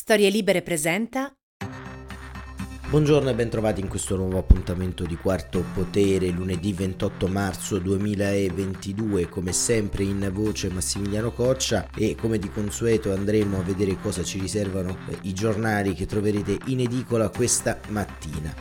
Storie Libere presenta. Buongiorno e bentrovati in questo nuovo appuntamento di Quarto Potere, lunedì 28 marzo 2022, come sempre in voce Massimiliano Coccia e come di consueto andremo a vedere cosa ci riservano i giornali che troverete in edicola questa mattina.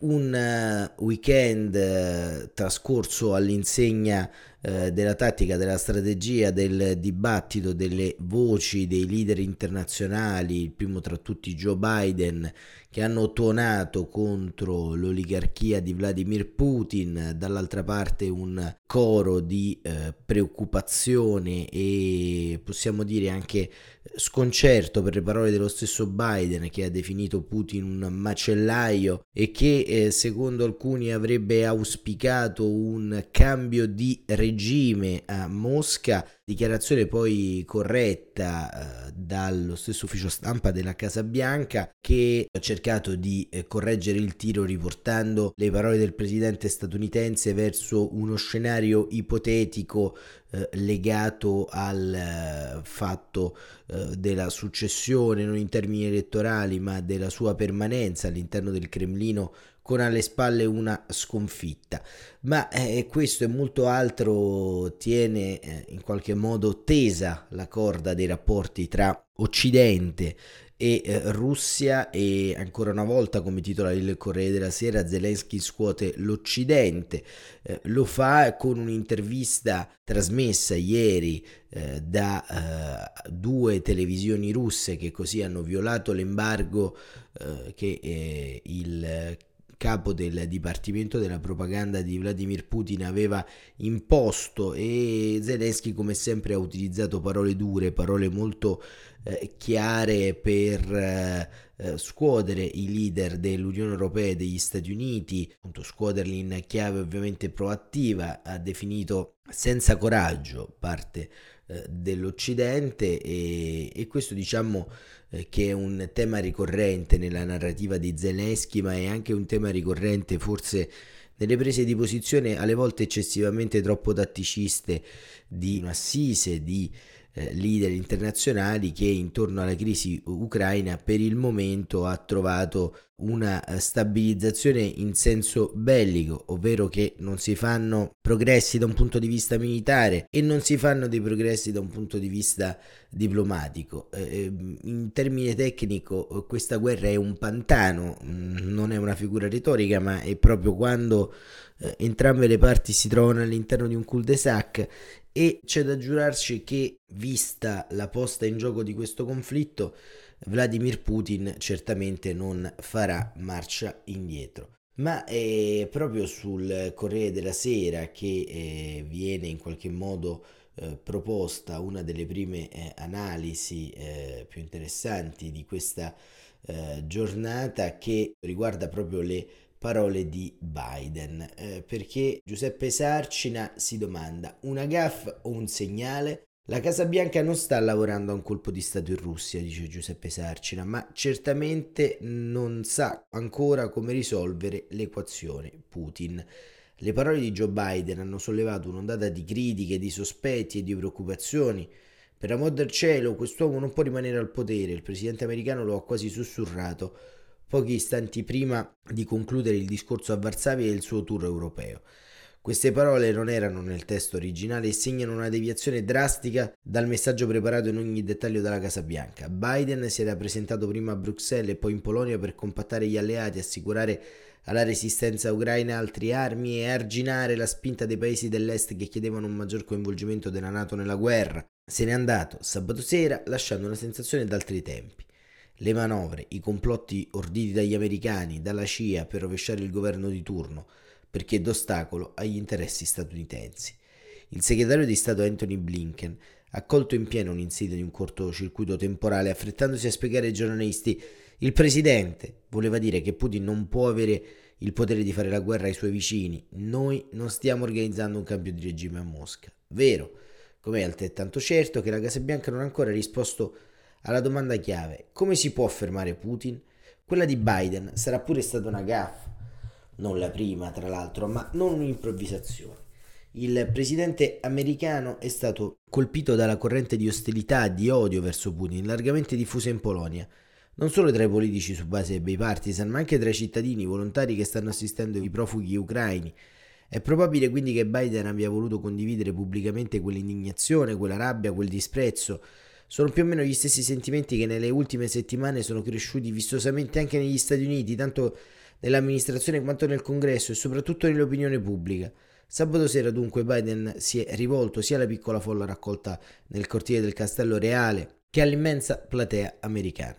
Un weekend trascorso all'insegna della tattica, della strategia, del dibattito, delle voci dei leader internazionali, il primo tra tutti Joe Biden, che hanno tuonato contro l'oligarchia di Vladimir Putin, dall'altra parte un coro di preoccupazione e possiamo dire anche sconcerto per le parole dello stesso Biden, che ha definito Putin un macellaio e che secondo alcuni avrebbe auspicato un cambio di regime a Mosca. Dichiarazione poi corretta dallo stesso ufficio stampa della Casa Bianca, che ha cercato di correggere il tiro riportando le parole del presidente statunitense verso uno scenario ipotetico legato al fatto della successione, non in termini elettorali ma della sua permanenza all'interno del Cremlino con alle spalle una sconfitta. Ma questo e molto altro tiene in qualche modo tesa la corda dei rapporti tra Occidente e Russia, e ancora una volta, come titola il Corriere della Sera, Zelensky scuote l'Occidente. Lo fa con un'intervista trasmessa ieri da due televisioni russe che così hanno violato l'embargo che il capo del Dipartimento della Propaganda di Vladimir Putin aveva imposto, e Zelensky come sempre ha utilizzato parole dure, parole molto chiare per scuotere i leader dell'Unione Europea e degli Stati Uniti, appunto scuoterli in chiave ovviamente proattiva. Ha definito senza coraggio parte dell'Occidente e questo diciamo che è un tema ricorrente nella narrativa di Zelensky, ma è anche un tema ricorrente forse nelle prese di posizione alle volte eccessivamente troppo tatticiste di un'assise di leader internazionali, che intorno alla crisi ucraina per il momento ha trovato una stabilizzazione in senso bellico, ovvero che non si fanno progressi da un punto di vista militare e non si fanno dei progressi da un punto di vista diplomatico. In termine tecnico questa guerra è un pantano, non è una figura retorica, ma è proprio quando entrambe le parti si trovano all'interno di un cul-de-sac. E c'è da giurarci che, vista la posta in gioco di questo conflitto, Vladimir Putin certamente non farà marcia indietro. Ma è proprio sul Corriere della Sera che viene in qualche modo proposta una delle prime analisi più interessanti di questa giornata, che riguarda proprio le parole di Biden, perché Giuseppe Sarcina si domanda: una gaffe o un segnale? La Casa Bianca non sta lavorando a un colpo di Stato in Russia, dice Giuseppe Sarcina, ma certamente non sa ancora come risolvere l'equazione Putin. Le parole di Joe Biden hanno sollevato un'ondata di critiche, di sospetti e di preoccupazioni. Per amor del cielo, quest'uomo non può rimanere al potere, il presidente americano lo ha quasi sussurrato pochi istanti prima di concludere il discorso a Varsavia e il suo tour europeo. Queste parole non erano nel testo originale e segnano una deviazione drastica dal messaggio preparato in ogni dettaglio dalla Casa Bianca. Biden si era presentato prima a Bruxelles e poi in Polonia per compattare gli alleati, assicurare alla resistenza ucraina altre armi e arginare la spinta dei paesi dell'est che chiedevano un maggior coinvolgimento della NATO nella guerra. Se n'è andato sabato sera, lasciando una sensazione d'altri tempi. Le manovre, i complotti orditi dagli americani, dalla CIA per rovesciare il governo di turno, perché d'ostacolo agli interessi statunitensi. Il segretario di Stato Anthony Blinken ha colto in pieno l'insidia di un cortocircuito temporale, affrettandosi a spiegare ai giornalisti: il presidente voleva dire che Putin non può avere il potere di fare la guerra ai suoi vicini, noi non stiamo organizzando un cambio di regime a Mosca. Vero, com'è altrettanto certo che la Casa Bianca non ha ancora risposto alla domanda chiave: come si può fermare Putin? Quella di Biden sarà pure stata una gaffe, non la prima tra l'altro, ma non un'improvvisazione. Il presidente americano è stato colpito dalla corrente di ostilità e di odio verso Putin, largamente diffusa in Polonia, non solo tra i politici su base bipartisan, ma anche tra i cittadini volontari che stanno assistendo i profughi ucraini. È probabile quindi che Biden abbia voluto condividere pubblicamente quell'indignazione, quella rabbia, quel disprezzo. Sono più o meno gli stessi sentimenti che nelle ultime settimane sono cresciuti vistosamente anche negli Stati Uniti, tanto nell'amministrazione quanto nel Congresso e soprattutto nell'opinione pubblica. Sabato sera dunque Biden si è rivolto sia alla piccola folla raccolta nel cortile del Castello Reale che all'immensa platea americana.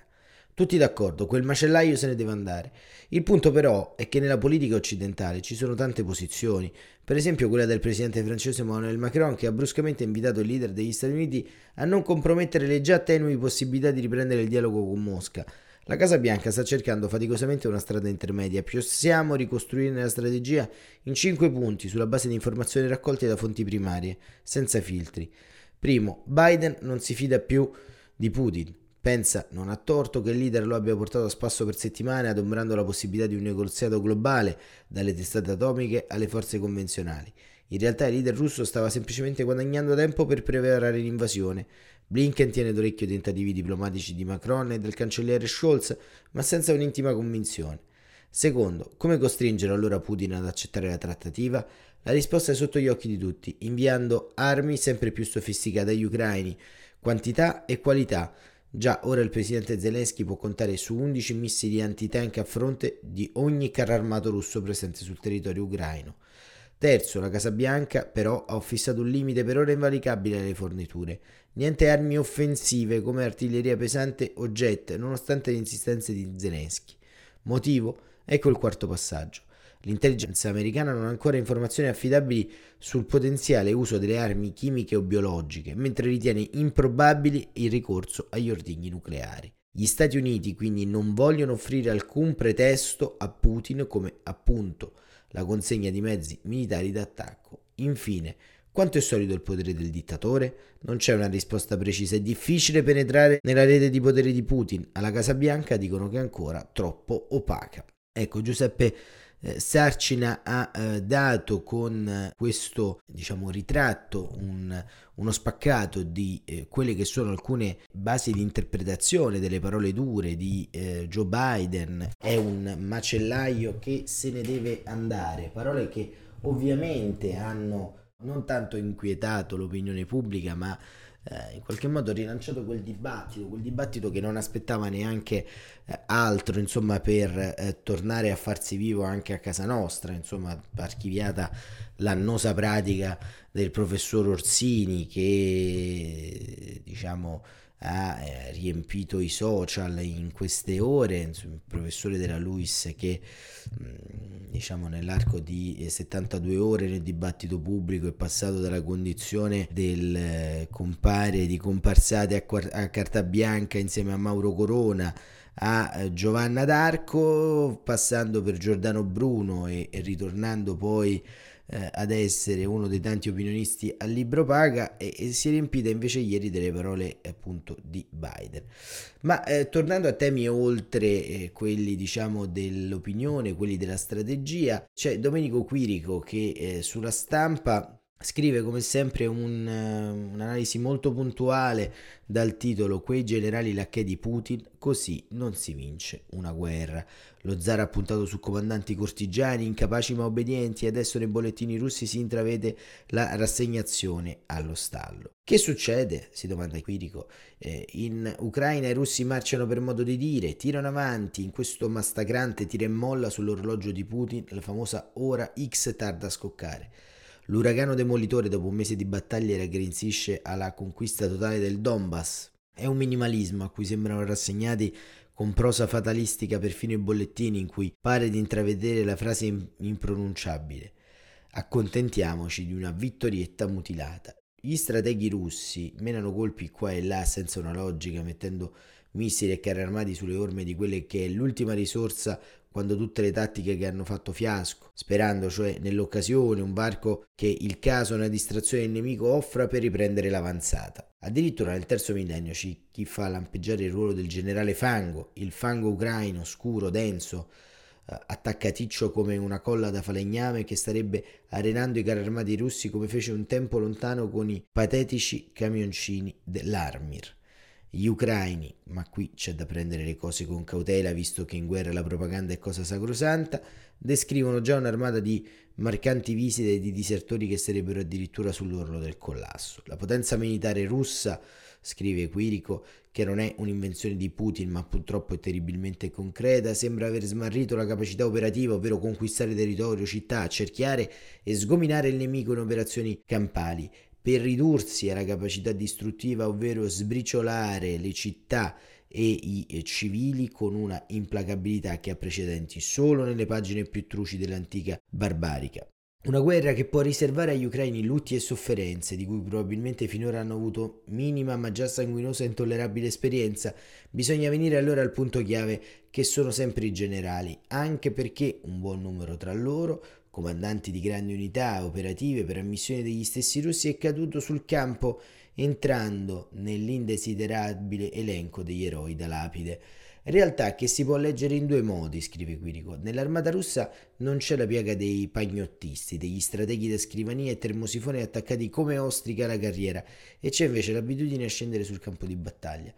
Tutti d'accordo, quel macellaio se ne deve andare. Il punto però è che nella politica occidentale ci sono tante posizioni, per esempio quella del presidente francese Emmanuel Macron, che ha bruscamente invitato il leader degli Stati Uniti a non compromettere le già tenui possibilità di riprendere il dialogo con Mosca. La Casa Bianca sta cercando faticosamente una strada intermedia. Possiamo ricostruire la strategia in 5 punti sulla base di informazioni raccolte da fonti primarie, senza filtri. Primo, Biden non si fida più di Putin. Pensa, non a torto, che il leader lo abbia portato a spasso per settimane, adombrando la possibilità di un negoziato globale, dalle testate atomiche alle forze convenzionali. In realtà il leader russo stava semplicemente guadagnando tempo per preparare l'invasione. Blinken tiene d'orecchio i tentativi diplomatici di Macron e del cancelliere Scholz, ma senza un'intima convinzione. Secondo, come costringere allora Putin ad accettare la trattativa? La risposta è sotto gli occhi di tutti, inviando armi sempre più sofisticate agli ucraini, quantità e qualità. Già ora il presidente Zelensky può contare su 11 missili antitank a fronte di ogni carro armato russo presente sul territorio ucraino. Terzo, la Casa Bianca però ha fissato un limite per ora invalicabile alle forniture. Niente armi offensive come artiglieria pesante o jet, nonostante le insistenze di Zelensky. Motivo? Ecco il quarto passaggio. L'intelligence americana non ha ancora informazioni affidabili sul potenziale uso delle armi chimiche o biologiche, mentre ritiene improbabile il ricorso agli ordigni nucleari. Gli Stati Uniti quindi non vogliono offrire alcun pretesto a Putin, come appunto la consegna di mezzi militari d'attacco. Infine, quanto è solido il potere del dittatore? Non c'è una risposta precisa, è difficile penetrare nella rete di potere di Putin. Alla Casa Bianca dicono che è ancora troppo opaca. Ecco, Giuseppe Sarcina ha dato con questo ritratto uno spaccato di quelle che sono alcune basi di interpretazione delle parole dure di Joe Biden. È un macellaio che se ne deve andare, parole che ovviamente hanno non tanto inquietato l'opinione pubblica, ma in qualche modo ha rilanciato quel dibattito che non aspettava neanche altro, per tornare a farsi vivo anche a casa nostra, archiviata l'annosa pratica del professor Orsini, che ha riempito i social in queste ore, il professore della LUISS che nell'arco di 72 ore nel dibattito pubblico è passato dalla condizione del compare di comparsate a carta bianca insieme a Mauro Corona a Giovanna d'Arco, passando per Giordano Bruno e ritornando poi ad essere uno dei tanti opinionisti al libro paga, e si è riempita invece ieri delle parole appunto di Biden. Ma tornando a temi oltre quelli dell'opinione, quelli della strategia, c'è Domenico Quirico che sulla Stampa scrive come sempre un'analisi molto puntuale dal titolo "Quei generali lacchè di Putin, così non si vince una guerra". Lo zar ha puntato su comandanti cortigiani, incapaci ma obbedienti, e adesso nei bollettini russi si intravede la rassegnazione allo stallo. Che succede? Si domanda Quirico. In Ucraina i russi marciano per modo di dire, tirano avanti in questo massacrante tira e molla sull'orologio di Putin, la famosa ora X tarda a scoccare. L'uragano demolitore dopo un mese di battaglie raggrinzisce alla conquista totale del Donbass. È un minimalismo a cui sembrano rassegnati con prosa fatalistica perfino i bollettini, in cui pare di intravedere la frase impronunciabile: accontentiamoci di una vittorietta mutilata. Gli strateghi russi menano colpi qua e là senza una logica, mettendo missili e carri armati sulle orme di quelle che è l'ultima risorsa quando tutte le tattiche che hanno fatto fiasco, sperando cioè nell'occasione, un varco che il caso, una distrazione del nemico offra per riprendere l'avanzata. Addirittura nel terzo millennio c'è chi fa lampeggiare il ruolo del generale fango, il fango ucraino, scuro, denso, attaccaticcio come una colla da falegname, che starebbe arenando i carri armati russi come fece un tempo lontano con i patetici camioncini dell'Armir. Gli ucraini, ma qui c'è da prendere le cose con cautela visto che in guerra la propaganda è cosa sacrosanta, descrivono già un'armata di marcanti visite di disertori che sarebbero addirittura sull'orlo del collasso. La potenza militare russa, scrive Quirico, che non è un'invenzione di Putin ma purtroppo è terribilmente concreta, sembra aver smarrito la capacità operativa, ovvero conquistare territorio, città, accerchiare e sgominare il nemico in operazioni campali, per ridursi alla capacità distruttiva, ovvero sbriciolare le città e i civili con una implacabilità che ha precedenti solo nelle pagine più truci dell'antica barbarica. Una guerra che può riservare agli ucraini lutti e sofferenze, di cui probabilmente finora hanno avuto minima ma già sanguinosa e intollerabile esperienza. Bisogna venire allora al punto chiave, che sono sempre i generali, anche perché un buon numero tra loro, comandanti di grandi unità operative per ammissione degli stessi russi, è caduto sul campo, entrando nell'indesiderabile elenco degli eroi da lapide. Realtà che si può leggere in due modi, scrive Quirico. Nell'armata russa non c'è la piaga dei pagnottisti, degli strateghi da scrivania e termosifone attaccati come ostrica alla carriera, e c'è invece l'abitudine a scendere sul campo di battaglia.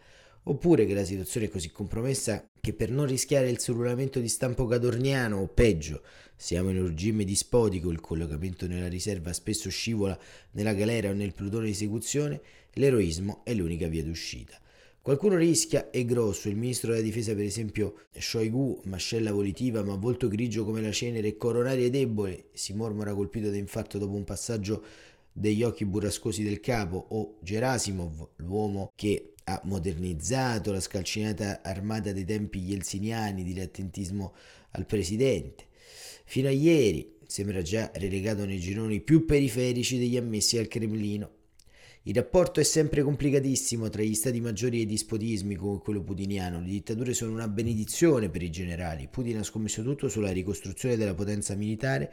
Oppure che la situazione è così compromessa che, per non rischiare il surrulamento di stampo cadorniano o peggio, siamo in un regime dispotico, il collocamento nella riserva spesso scivola nella galera o nel plutone di esecuzione, l'eroismo è l'unica via d'uscita. Qualcuno rischia, è grosso, il ministro della difesa per esempio Shoigu, mascella volitiva ma volto grigio come la cenere, coronaria e debole, si mormora colpito da infarto dopo un passaggio degli occhi burrascosi del capo, o Gerasimov, l'uomo che ha modernizzato la scalcinata armata dei tempi yeltsiniani di l'attentismo al presidente. Fino a ieri sembra già relegato nei gironi più periferici degli ammessi al Cremlino. Il rapporto è sempre complicatissimo tra gli stati maggiori e dispotismi come quello putiniano. Le dittature sono una benedizione per i generali. Putin ha scommesso tutto sulla ricostruzione della potenza militare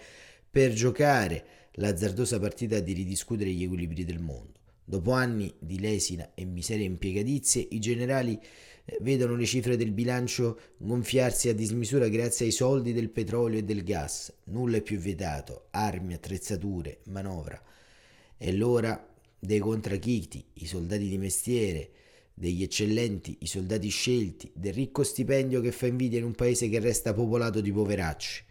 per giocare l'azzardosa partita di ridiscutere gli equilibri del mondo. Dopo anni di lesina e miserie impiegatizie, i generali vedono le cifre del bilancio gonfiarsi a dismisura grazie ai soldi del petrolio e del gas. Nulla è più vietato: armi, attrezzature, manovra. E l'ora dei contrachiti, i soldati di mestiere, degli eccellenti, i soldati scelti, del ricco stipendio che fa invidia in un paese che resta popolato di poveracci.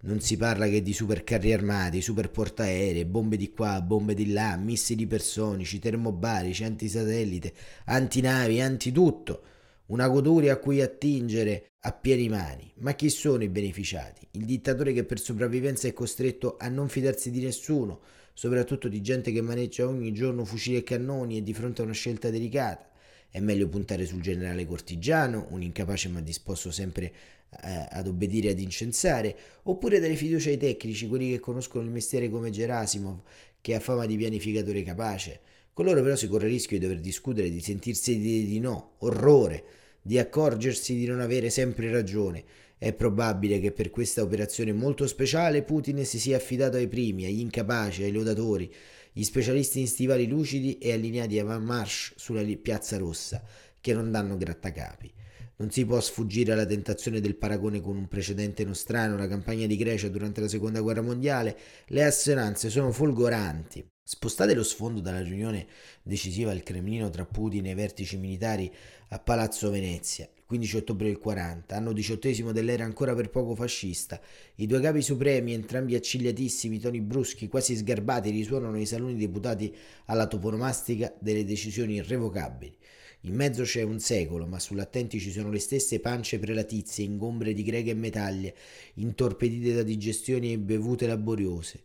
Non si parla che di supercarri armati, super portaerei, bombe di qua, bombe di là, missili personici, termobarici, antisatellite, antinavi, antitutto. Una goduria a cui attingere a pieni mani. Ma chi sono i beneficiati? Il dittatore che per sopravvivenza è costretto a non fidarsi di nessuno, soprattutto di gente che maneggia ogni giorno fucili e cannoni e di fronte a una scelta delicata. È meglio puntare sul generale cortigiano, un incapace ma disposto sempre ad obbedire e ad incensare, oppure dare fiducia ai tecnici, quelli che conoscono il mestiere come Gerasimov, che ha fama di pianificatore capace. Con loro però si corre il rischio di dover discutere, di sentirsi dire di no, orrore, di accorgersi di non avere sempre ragione. È probabile che per questa operazione molto speciale Putin si sia affidato ai primi, agli incapaci, ai lodatori, gli specialisti in stivali lucidi e allineati a marche sulla piazza rossa, che non danno grattacapi. Non si può sfuggire alla tentazione del paragone con un precedente nostrano, la campagna di Grecia durante la Seconda Guerra Mondiale. Le assonanze sono folgoranti. Spostate lo sfondo dalla riunione decisiva al Cremlino tra Putin e i vertici militari a Palazzo Venezia, 15 ottobre del 40, anno 18° dell'era ancora per poco fascista. I due capi supremi, entrambi accigliatissimi, toni bruschi, quasi sgarbati, risuonano nei saloni deputati alla toponomastica delle decisioni irrevocabili. In mezzo c'è un secolo, ma sull'attenti ci sono le stesse pance prelatizie, ingombre di greghe e metaglie, intorpedite da digestioni e bevute laboriose.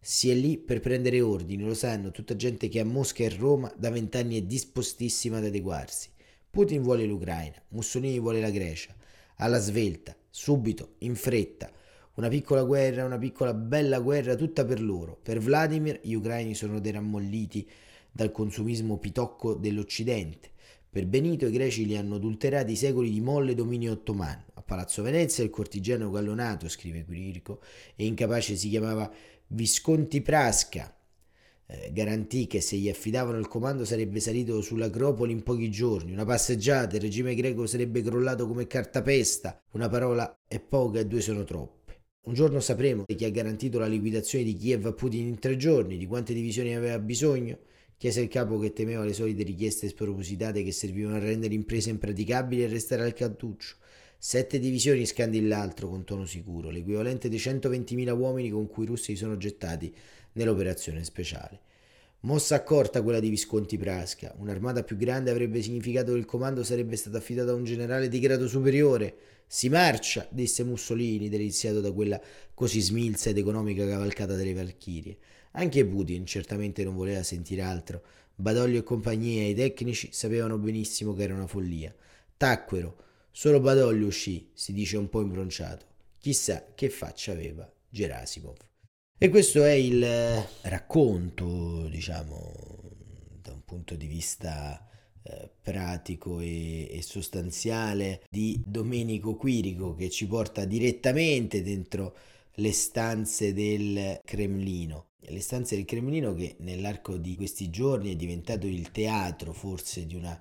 Si è lì per prendere ordini, lo sanno, tutta gente che a Mosca e Roma da 20 anni è dispostissima ad adeguarsi. Putin vuole l'Ucraina, Mussolini vuole la Grecia, alla svelta, subito, in fretta, una piccola guerra, una piccola bella guerra tutta per loro. Per Vladimir gli ucraini sono derammolliti dal consumismo pitocco dell'Occidente, per Benito i greci li hanno adulterati secoli di molle dominio ottomano. A Palazzo Venezia il cortigiano gallonato, scrive Quirico, e incapace si chiamava Visconti Prasca, garantì che se gli affidavano il comando sarebbe salito sull'Acropoli in pochi giorni, una passeggiata, il regime greco sarebbe crollato come cartapesta, una parola è poca e due sono troppe. Un giorno sapremo chi ha garantito la liquidazione di Kiev a Putin in 3 giorni, di quante divisioni aveva bisogno, chiese il capo che temeva le solite richieste spropositate che servivano a rendere imprese impraticabili e restare al cantuccio. 7 divisioni, scandì l'altro con tono sicuro, l'equivalente dei 120.000 uomini con cui i russi si sono gettati nell'operazione speciale. Mossa accorta quella di Visconti Prasca, un'armata più grande avrebbe significato che il comando sarebbe stato affidato a un generale di grado superiore. Si marcia, disse Mussolini, deliziato da quella così smilza ed economica cavalcata delle Valchirie. Anche Putin certamente non voleva sentire altro. Badoglio e compagnia e i tecnici sapevano benissimo che era una follia. Tacquero, solo Badoglio uscì, si dice un po' imbronciato. Chissà che faccia aveva Gerasimov. E questo è il racconto, diciamo, da un punto di vista pratico e sostanziale di Domenico Quirico, che ci porta direttamente dentro le stanze del Cremlino. Le stanze del Cremlino che nell'arco di questi giorni è diventato il teatro forse di una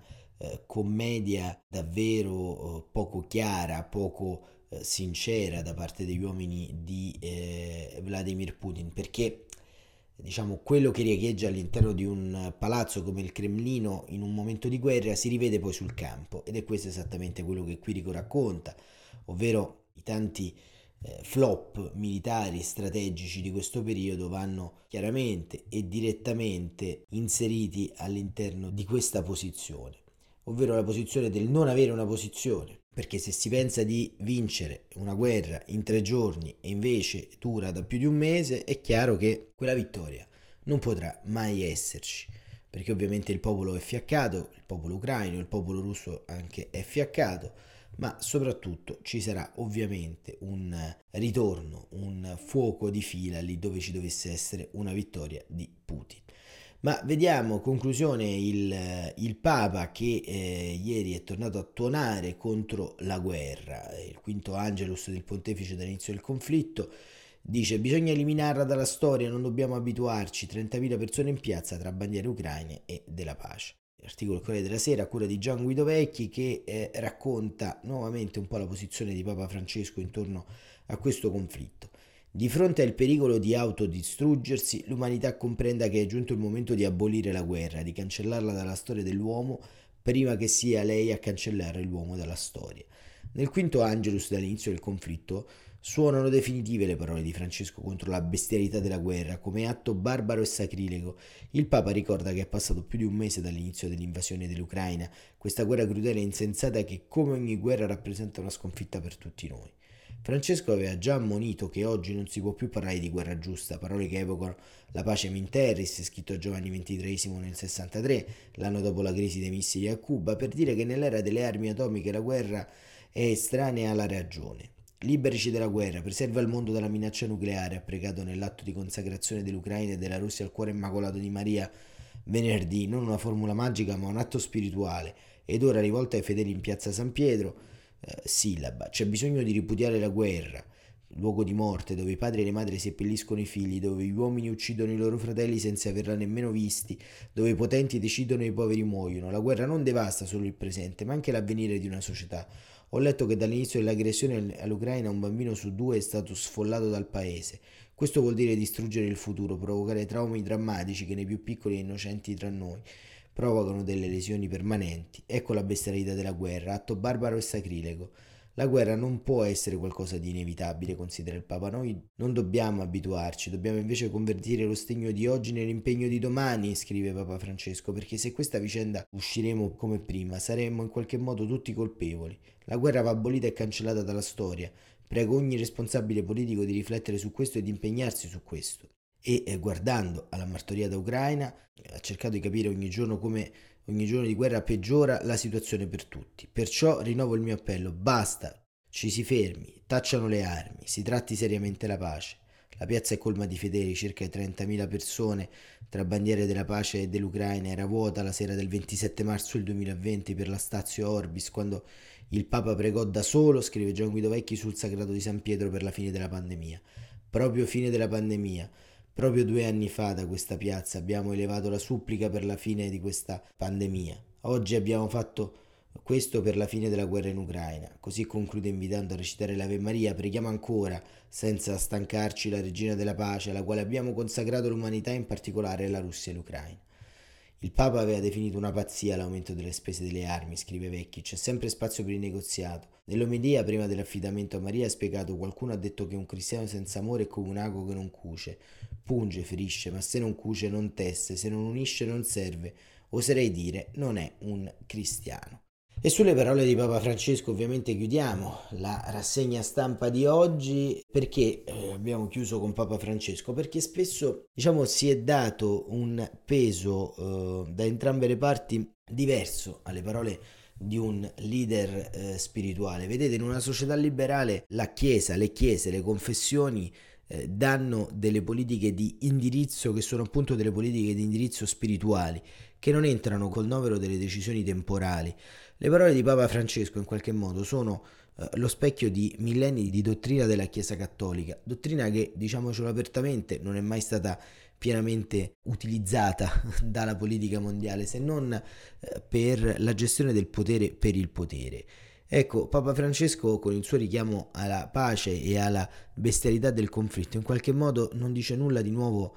commedia davvero poco chiara, poco sincera da parte degli uomini di Vladimir Putin, perché diciamo quello che riecheggia all'interno di un palazzo come il Cremlino in un momento di guerra si rivede poi sul campo, ed è questo esattamente quello che Quirico racconta, ovvero i tanti flop militari strategici di questo periodo vanno chiaramente e direttamente inseriti all'interno di questa posizione, ovvero la posizione del non avere una posizione. Perché se si pensa di vincere una guerra in 3 giorni e invece dura da più di 1 mese, è chiaro che quella vittoria non potrà mai esserci, perché ovviamente il popolo è fiaccato, il popolo ucraino, il popolo russo anche è fiaccato, ma soprattutto ci sarà ovviamente un ritorno, un fuoco di fila lì dove ci dovesse essere una vittoria di Putin. Ma vediamo, conclusione, il Papa che ieri è tornato a tuonare contro la guerra. Il quinto Angelus del Pontefice dall'inizio del conflitto dice: bisogna eliminarla dalla storia, non dobbiamo abituarci, 30.000 persone in piazza tra bandiere ucraine e della pace. L'articolo del Corriere della Sera a cura di Gian Guido Vecchi che racconta nuovamente un po' la posizione di Papa Francesco intorno a questo conflitto. Di fronte al pericolo di autodistruggersi, l'umanità comprenda che è giunto il momento di abolire la guerra, di cancellarla dalla storia dell'uomo prima che sia lei a cancellare l'uomo dalla storia. Nel quinto Angelus dall'inizio del conflitto suonano definitive le parole di Francesco contro la bestialità della guerra come atto barbaro e sacrilego. Il Papa ricorda che è passato più di 1 mese dall'inizio dell'invasione dell'Ucraina, questa guerra crudele e insensata che come ogni guerra rappresenta una sconfitta per tutti noi. Francesco aveva già ammonito che oggi non si può più parlare di guerra giusta, parole che evocano la Pacem in Terris, scritto a Giovanni XXIII nel 63, l'anno dopo la crisi dei missili a Cuba, per dire che nell'era delle armi atomiche la guerra è estranea alla ragione. Liberici dalla guerra, preserva il mondo dalla minaccia nucleare, ha pregato nell'atto di consacrazione dell'Ucraina e della Russia al cuore immacolato di Maria venerdì, non una formula magica ma un atto spirituale, ed ora rivolta ai fedeli in piazza San Pietro, sillaba. C'è bisogno di ripudiare la guerra, luogo di morte dove i padri e le madri seppelliscono i figli, dove gli uomini uccidono i loro fratelli senza averla nemmeno visti, dove i potenti decidono e i poveri muoiono. La guerra non devasta solo il presente, ma anche l'avvenire di una società. Ho letto che dall'inizio dell'aggressione all'Ucraina 1 bambino su 2 è stato sfollato dal paese. Questo vuol dire distruggere il futuro, provocare traumi drammatici che nei più piccoli e innocenti tra noi provocano delle lesioni permanenti. Ecco la bestialità della guerra, atto barbaro e sacrilego. La guerra non può essere qualcosa di inevitabile, considera il Papa. Noi non dobbiamo abituarci, dobbiamo invece convertire lo sdegno di oggi nell'impegno di domani, scrive Papa Francesco, perché se questa vicenda usciremo come prima, saremmo in qualche modo tutti colpevoli. La guerra va abolita e cancellata dalla storia. Prego ogni responsabile politico di riflettere su questo e di impegnarsi su questo. E guardando alla martoriata Ucraina ha cercato di capire ogni giorno come ogni giorno di guerra peggiora la situazione per tutti. Perciò rinnovo il mio appello, basta, ci si fermi, tacciano le armi, si tratti seriamente la pace. La piazza è colma di fedeli, circa 30.000 persone tra bandiere della pace e dell'Ucraina. Era vuota la sera del 27 marzo del 2020 per la Stazio Orbis, quando il Papa pregò da solo, scrive Gian Guido Vecchi, sul sagrato di San Pietro per la fine della pandemia. Proprio fine della pandemia. Proprio 2 anni fa da questa piazza abbiamo elevato la supplica per la fine di questa pandemia. Oggi abbiamo fatto questo per la fine della guerra in Ucraina. Così conclude invitando a recitare l'Ave Maria. Preghiamo ancora, senza stancarci, la Regina della Pace, alla quale abbiamo consacrato l'umanità, in particolare la Russia e l'Ucraina. Il Papa aveva definito una pazzia l'aumento delle spese delle armi, scrive Vecchi, c'è sempre spazio per il negoziato. Nell'omelia prima dell'affidamento a Maria ha spiegato: qualcuno ha detto che un cristiano senza amore è come un ago che non cuce, punge, ferisce, ma se non cuce non tesse, se non unisce non serve, oserei dire non è un cristiano. E sulle parole di Papa Francesco ovviamente chiudiamo la rassegna stampa di oggi. Perché abbiamo chiuso con Papa Francesco? Perché spesso, si è dato un peso da entrambe le parti diverso alle parole di un leader spirituale. Vedete, in una società liberale la Chiesa, le chiese, le confessioni danno delle politiche di indirizzo che sono appunto delle politiche di indirizzo spirituali, che non entrano col novero delle decisioni temporali. Le parole di Papa Francesco in qualche modo sono lo specchio di millenni di dottrina della Chiesa Cattolica, dottrina che, diciamocelo apertamente, non è mai stata pienamente utilizzata dalla politica mondiale, se non per la gestione del potere per il potere. Ecco, Papa Francesco con il suo richiamo alla pace e alla bestialità del conflitto in qualche modo non dice nulla di nuovo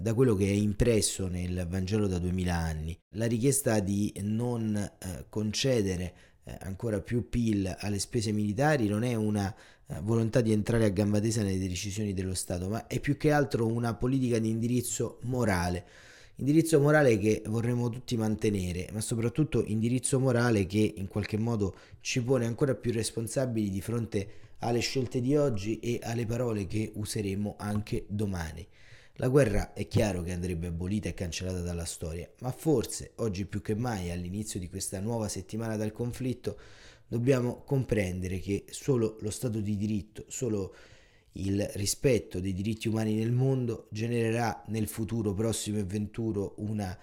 da quello che è impresso nel Vangelo da 2000 anni. La richiesta di non concedere ancora più PIL alle spese militari non è una volontà di entrare a gamba tesa nelle decisioni dello Stato, ma è più che altro una politica di indirizzo morale. Indirizzo morale che vorremmo tutti mantenere, ma soprattutto indirizzo morale che in qualche modo ci pone ancora più responsabili di fronte alle scelte di oggi e alle parole che useremo anche domani. La guerra è chiaro che andrebbe abolita e cancellata dalla storia, ma forse oggi più che mai, all'inizio di questa nuova settimana dal conflitto, dobbiamo comprendere che solo lo Stato di diritto, solo il rispetto dei diritti umani nel mondo genererà nel futuro prossimo e venturo una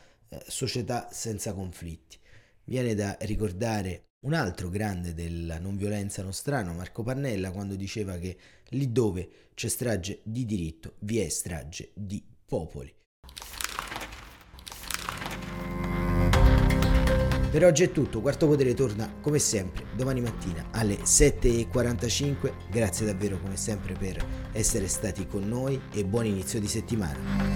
società senza conflitti. Viene da ricordare un altro grande della non violenza nostrano, Marco Pannella, quando diceva che lì dove c'è strage di diritto vi è strage di popoli. Per oggi è tutto, Quarto Potere torna come sempre domani mattina alle 7:45, grazie davvero come sempre per essere stati con noi e buon inizio di settimana.